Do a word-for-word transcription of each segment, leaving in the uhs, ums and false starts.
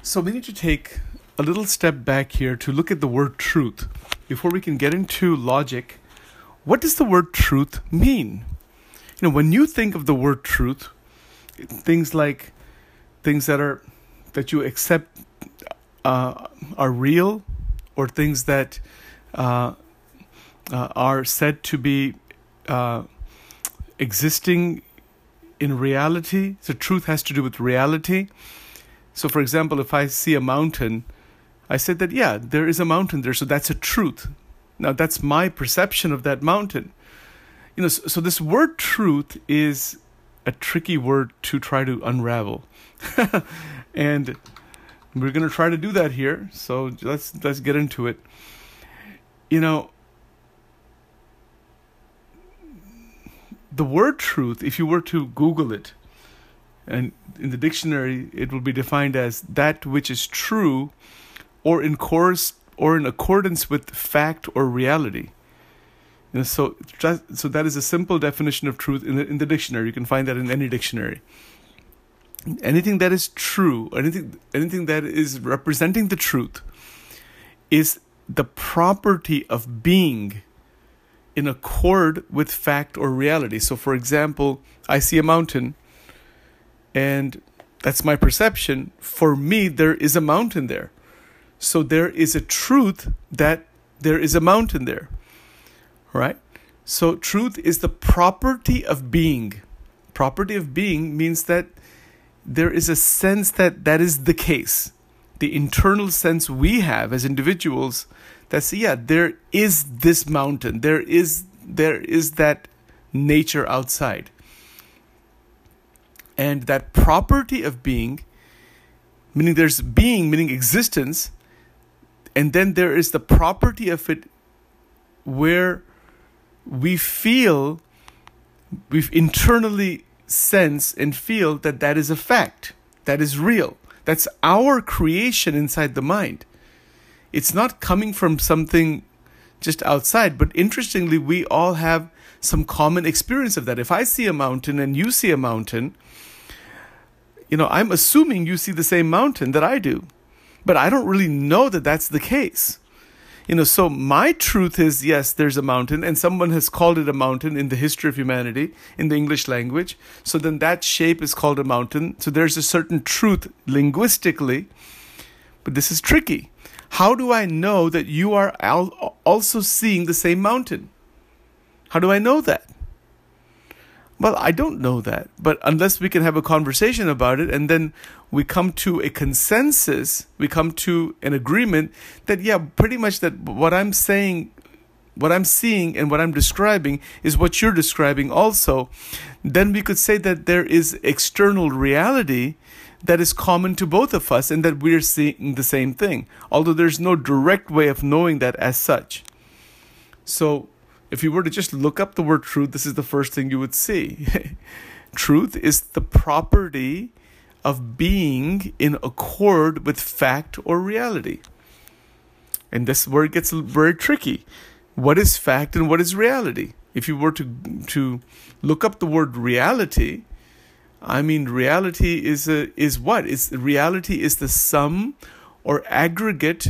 So we need to take a little step back here to look at the word truth. Before we can get into logic, what does the word truth mean? You know, when you think of the word truth, things like things that are that you accept uh, are real, or things that uh, uh, are said to be uh, existing in reality. So truth has to do with reality. So for example, if I see a mountain, I said that, yeah, there is a mountain there, so that's a truth. Now that's my perception of that mountain. You know, so, so this word truth is a tricky word to try to unravel. And we're going to try to do that here. So let's let's get into it. You know, the word truth, if you were to Google it, and in the dictionary, it will be defined as that which is true or in course or in accordance with fact or reality. You know, so, so that is a simple definition of truth in the, in the dictionary. You can find that in any dictionary. Anything that is true, anything, anything that is representing the truth is the property of being in accord with fact or reality. So for example, I see a mountain, and that's my perception. For me, there is a mountain there. So there is a truth that there is a mountain there, right? So truth is the property of being. Property of being means that there is a sense that that is the case. The internal sense we have as individuals that's, yeah, there is this mountain. There is, there is that nature outside. And that property of being, meaning there's being, meaning existence, and then there is the property of it where we feel, we internally sense and feel that that is a fact, that is real. That's our creation inside the mind. It's not coming from something just outside, but interestingly, we all have some common experience of that. If I see a mountain and you see a mountain, you know, I'm assuming you see the same mountain that I do, but I don't really know that that's the case. You know, so my truth is, yes, there's a mountain, and someone has called it a mountain in the history of humanity, in the English language. So then that shape is called a mountain. So there's a certain truth linguistically, but this is tricky. How do I know that you are also seeing the same mountain? How do I know that? Well, I don't know that, but unless we can have a conversation about it and then we come to a consensus, we come to an agreement that, yeah, pretty much that what I'm saying, what I'm seeing and what I'm describing is what you're describing also, then we could say that there is external reality that is common to both of us and that we're seeing the same thing, although there's no direct way of knowing that as such. So if you were to just look up the word truth, this is the first thing you would see. Truth is the property of being in accord with fact or reality. And this is where it gets very tricky. What is fact and what is reality? If you were to to look up the word reality, I mean, reality is a, is what? It's, reality is the sum or aggregate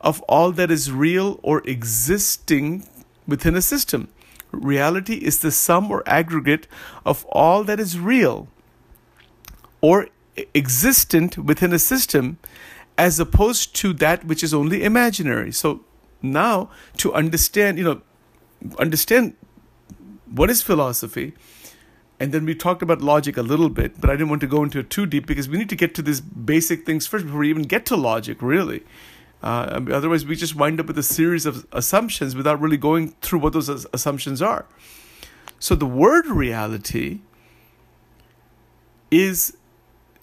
of all that is real or existing within a system. Reality is the sum or aggregate of all that is real or existent within a system, as opposed to that which is only imaginary. So now to understand, you know, understand what is philosophy, and then we talked about logic a little bit, but I didn't want to go into it too deep because we need to get to these basic things first before we even get to logic, really. Uh, otherwise, we just wind up with a series of assumptions without really going through what those assumptions are. So the word reality is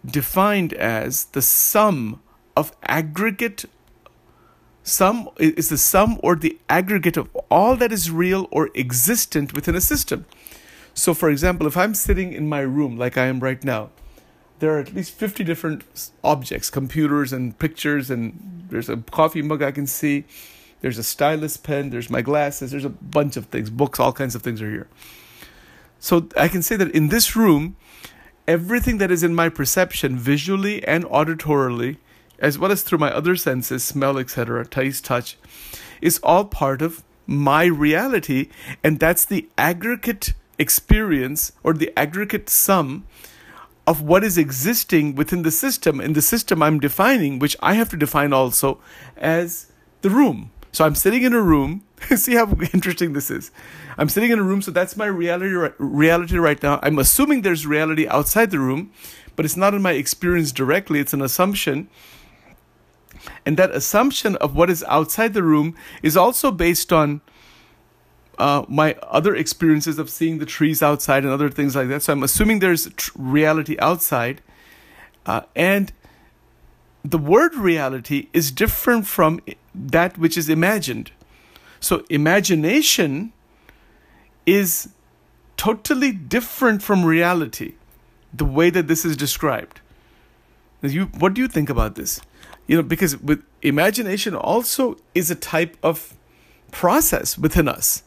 defined as the sum of aggregate, sum is the sum or the aggregate of all that is real or existent within a system. So for example, if I'm sitting in my room like I am right now, there are at least fifty different objects, computers and pictures, and there's a coffee mug I can see, there's a stylus pen, there's my glasses, there's a bunch of things, books, all kinds of things are here. So I can say that in this room, everything that is in my perception, visually and auditorily, as well as through my other senses, smell, et cetera, taste, touch, is all part of my reality. And that's the aggregate experience or the aggregate sum of what is existing within the system. In the system I'm defining, which I have to define also as the room. So I'm sitting in a room. See how interesting this is. I'm sitting in a room, so that's my reality, reality right now. I'm assuming there's reality outside the room, but it's not in my experience directly. It's an assumption. And that assumption of what is outside the room is also based on uh, my other experiences of seeing the trees outside and other things like that. So I'm assuming there's tr- reality outside. Uh, and the word reality is different from that which is imagined. So imagination is totally different from reality, the way that this is described. You, what do you think about this? You know, because with imagination also is a type of process within us.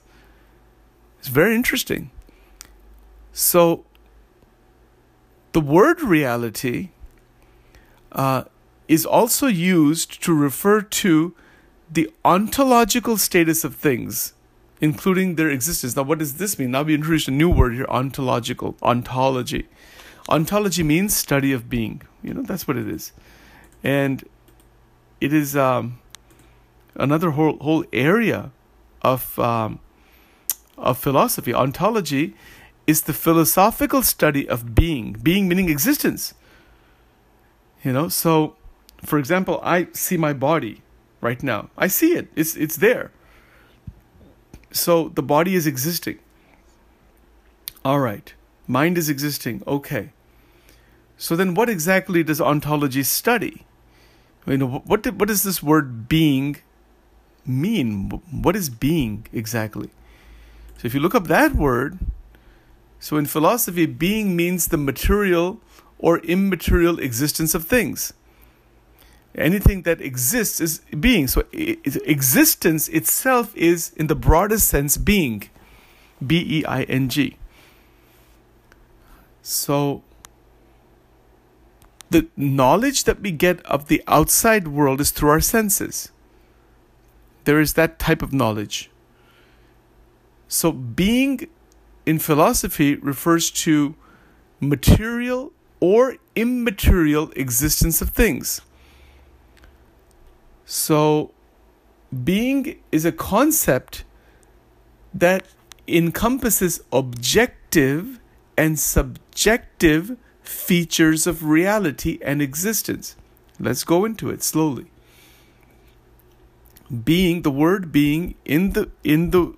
It's very interesting. So the word reality uh, is also used to refer to the ontological status of things, including their existence. Now, what does this mean? Now we introduced a new word here, ontological, ontology. Ontology means study of being. You know, that's what it is. And it is um, another whole whole area of um, of philosophy. Ontology is the philosophical study of being. Being meaning existence. You know, so, for example, I see my body right now. I see it. It's it's there. So the body is existing. All right. Mind is existing. Okay. So then what exactly does ontology study? You know, what did, what does this word being mean? What is being exactly? So if you look up that word, so in philosophy, being means the material or immaterial existence of things. Anything that exists is being. So existence itself is, in the broadest sense, being. B E I N G. So the knowledge that we get of the outside world is through our senses. There is that type of knowledge. So being in philosophy refers to material or immaterial existence of things. So being is a concept that encompasses objective and subjective features of reality and existence. Let's go into it slowly. Being, the word being in the in the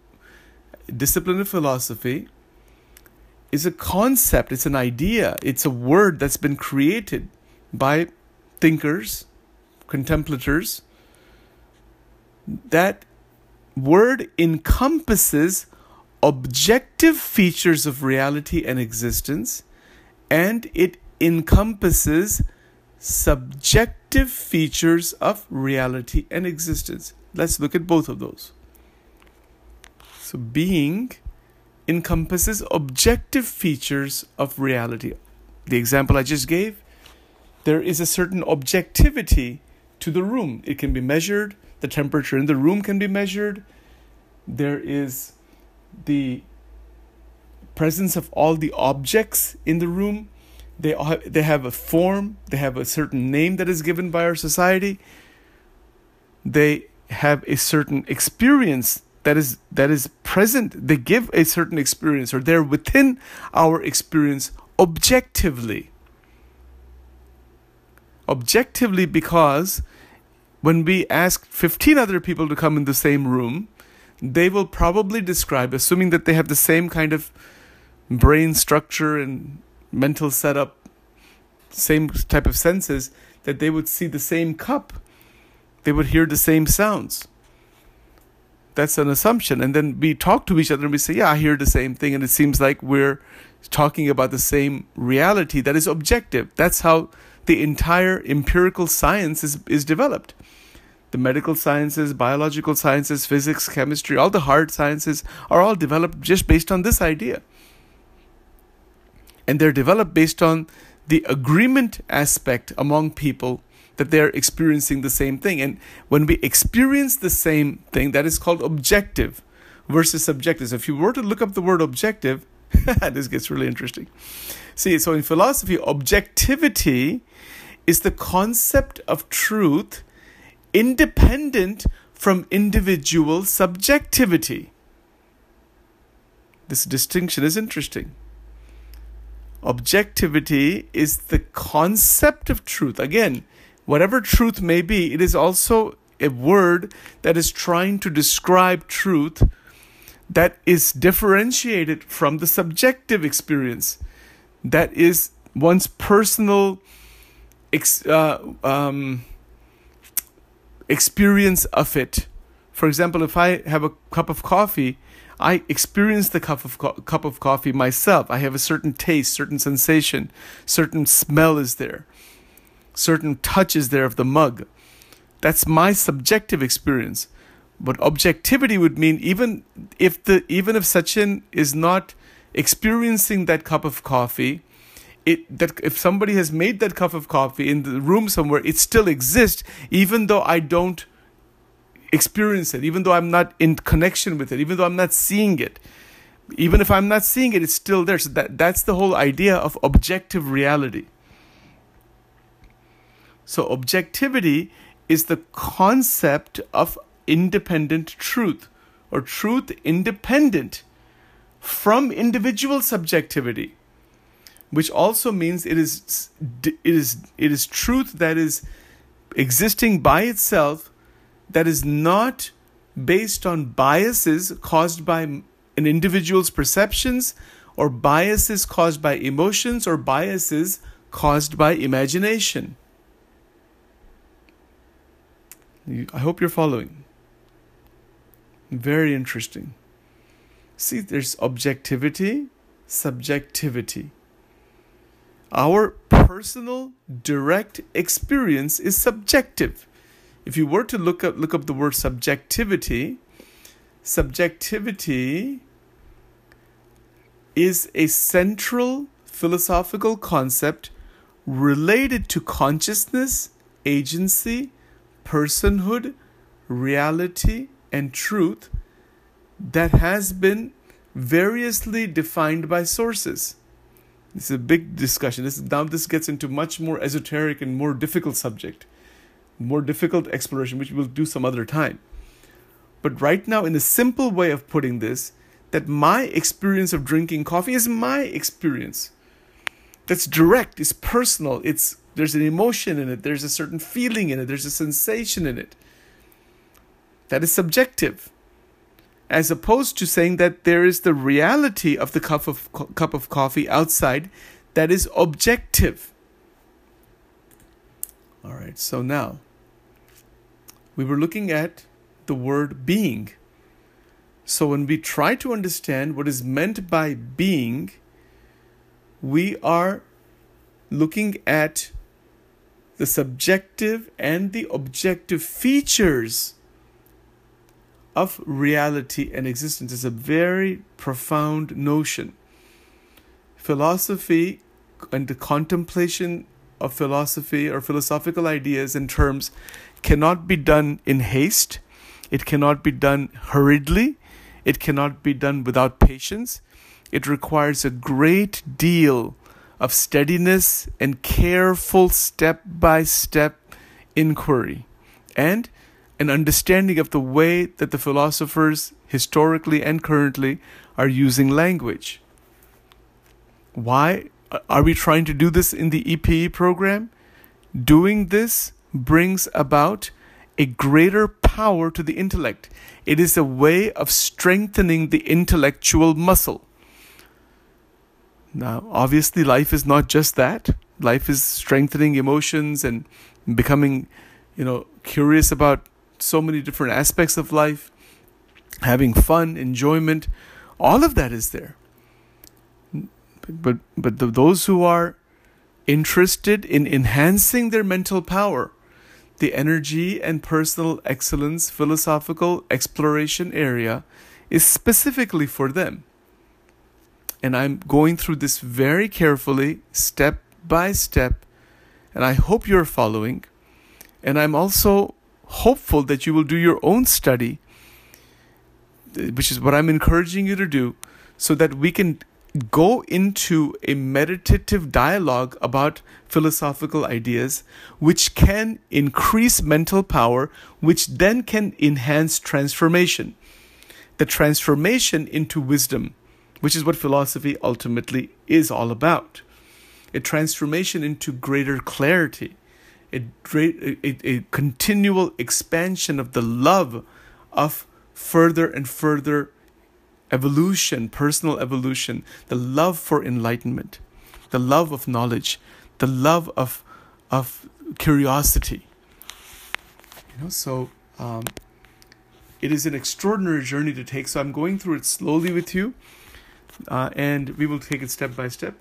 discipline of philosophy is a concept, it's an idea, it's a word that's been created by thinkers, contemplators. That word encompasses objective features of reality and existence, and it encompasses subjective features of reality and existence. Let's look at both of those. So being encompasses objective features of reality. The example I just gave, there is a certain objectivity to the room. It can be measured. The temperature in the room can be measured. There is the presence of all the objects in the room. They they have a form. They have a certain name that is given by our society. They have a certain experience that is that is present. They give a certain experience, or they're within our experience objectively. Objectively, because when we ask fifteen other people to come in the same room, they will probably describe, assuming that they have the same kind of brain structure and mental setup, same type of senses, that they would see the same cup. They would hear the same sounds. That's an assumption. And then we talk to each other and we say, yeah, I hear the same thing. And it seems like we're talking about the same reality that is objective. That's how the entire empirical science is, is developed. The medical sciences, biological sciences, physics, chemistry, all the hard sciences are all developed just based on this idea. and they're developed based on the agreement aspect among people that they're experiencing the same thing. And when we experience the same thing, that is called objective versus subjective. So if you were to look up the word objective, this gets really interesting. See, so in philosophy, objectivity is the concept of truth independent from individual subjectivity. This distinction is interesting. Objectivity is the concept of truth. Again, whatever truth may be, it is also a word that is trying to describe truth that is differentiated from the subjective experience. That is one's personal ex- uh, um, experience of it. For example, if I have a cup of coffee, I experience the cup of, co- cup of coffee myself. I have a certain taste, certain sensation, certain smell is there, certain touch is there of the mug. That's my subjective experience. But objectivity would mean even if the even if Sachin is not experiencing that cup of coffee, it that if somebody has made that cup of coffee in the room somewhere, it still exists, even though I don't experience it, even though I'm not in connection with it, even though I'm not seeing it. Even if I'm not seeing it, it's still there. So that, that's the whole idea of objective reality. So objectivity is the concept of independent truth, or truth independent from individual subjectivity, which also means it is it is it is truth that is existing by itself, that is not based on biases caused by an individual's perceptions, or biases caused by emotions, or biases caused by imagination. I hope you're following. Very interesting. See, there's objectivity, subjectivity. Our personal direct experience is subjective. If you were to look up look up the word subjectivity, subjectivity is a central philosophical concept related to consciousness, agency, personhood, reality, and truth that has been variously defined by sources. This is a big discussion. This is, now this gets into much more esoteric and more difficult subject, more difficult exploration, which we'll do some other time. But right now, in a simple way of putting this, that my experience of drinking coffee is my experience. That's direct, it's personal, it's there's an emotion in it, there's a certain feeling in it, there's a sensation in it. That is subjective. As opposed to saying that there is the reality of the cup of, co- cup of coffee outside that is objective. All right, so now we were looking at the word being. So when we try to understand what is meant by being, we are looking at the subjective and the objective features of reality and existence. It's a very profound notion. Philosophy and the contemplation of philosophy or philosophical ideas and terms cannot be done in haste. It cannot be done hurriedly. It cannot be done without patience. It requires a great deal of steadiness and careful step-by-step inquiry, and an understanding of the way that the philosophers historically and currently are using language. Why are we trying to do this in the E P E program? Doing this brings about a greater power to the intellect. It is a way of strengthening the intellectual muscle. Now, obviously, life is not just that. Life is strengthening emotions and becoming, you know, curious about so many different aspects of life, having fun, enjoyment. All of that is there. But but the, those who are interested in enhancing their mental power, the energy and personal excellence philosophical exploration area is specifically for them. And I'm going through this very carefully, step by step. And I hope you're following. And I'm also hopeful that you will do your own study, which is what I'm encouraging you to do, so that we can go into a meditative dialogue about philosophical ideas, which can increase mental power, which then can enhance transformation. The transformation into wisdom, which is what philosophy ultimately is all about. A transformation into greater clarity, a, a, a continual expansion of the love of further and further evolution, personal evolution, the love for enlightenment, the love of knowledge, the love of of curiosity. You know, so um, it is an extraordinary journey to take. So I'm going through it slowly with you, uh, and we will take it step by step.